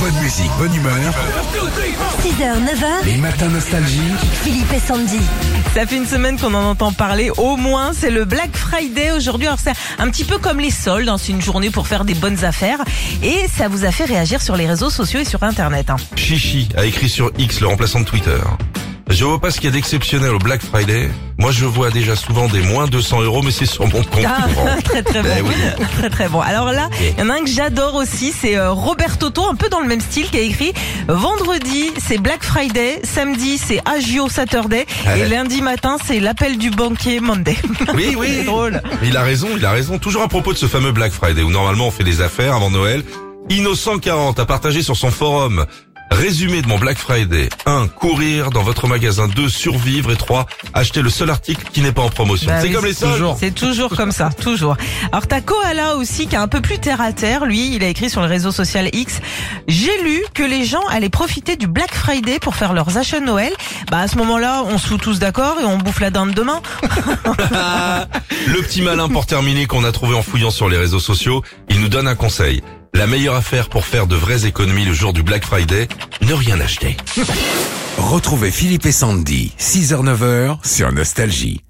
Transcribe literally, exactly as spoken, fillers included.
Bonne musique, bonne humeur. six heures, neuf heures. Les matins nostalgie. Philippe et Sandy. Ça fait une semaine qu'on en entend parler. Au moins, c'est le Black Friday aujourd'hui. Alors, c'est un petit peu comme les soldes. Hein. C'est une journée pour faire des bonnes affaires. Et ça vous a fait réagir sur les réseaux sociaux et sur Internet. Hein. Chichi a écrit sur X, le remplaçant de Twitter. Je vois pas ce qu'il y a d'exceptionnel au Black Friday. Moi, je vois déjà souvent des moins deux cents euros, mais c'est sur mon compte. Ah, très, très bon. Eh oui. Très, très bon. Alors là, il y en a un que j'adore aussi, c'est Robert Toto, un peu dans le même style, qui a écrit « Vendredi, c'est Black Friday. Samedi, c'est Agio Saturday. Ah, et lundi matin, c'est l'appel du banquier Monday. » Oui, oui. C'est drôle. Il a raison, il a raison. Toujours à propos de ce fameux Black Friday, où normalement, on fait des affaires avant Noël. Innocent quarante a partagé sur son forum résumé de mon Black Friday. un Courir dans votre magasin. deux Survivre. Et trois Acheter le seul article qui n'est pas en promotion. Bah c'est oui, comme les soldes. C'est toujours comme ça. Toujours. Alors t'as Koala aussi qui est un peu plus terre à terre. Lui, il a écrit sur le réseau social X. J'ai lu que les gens allaient profiter du Black Friday pour faire leurs achats de Noël. Bah à ce moment-là, on se fout tous d'accord et on bouffe la dinde demain. Le petit malin pour terminer qu'on a trouvé en fouillant sur les réseaux sociaux. Il nous donne un conseil. La meilleure affaire pour faire de vraies économies le jour du Black Friday, ne rien acheter. Retrouvez Philippe et Sandy, six heures neuf heures sur Nostalgie.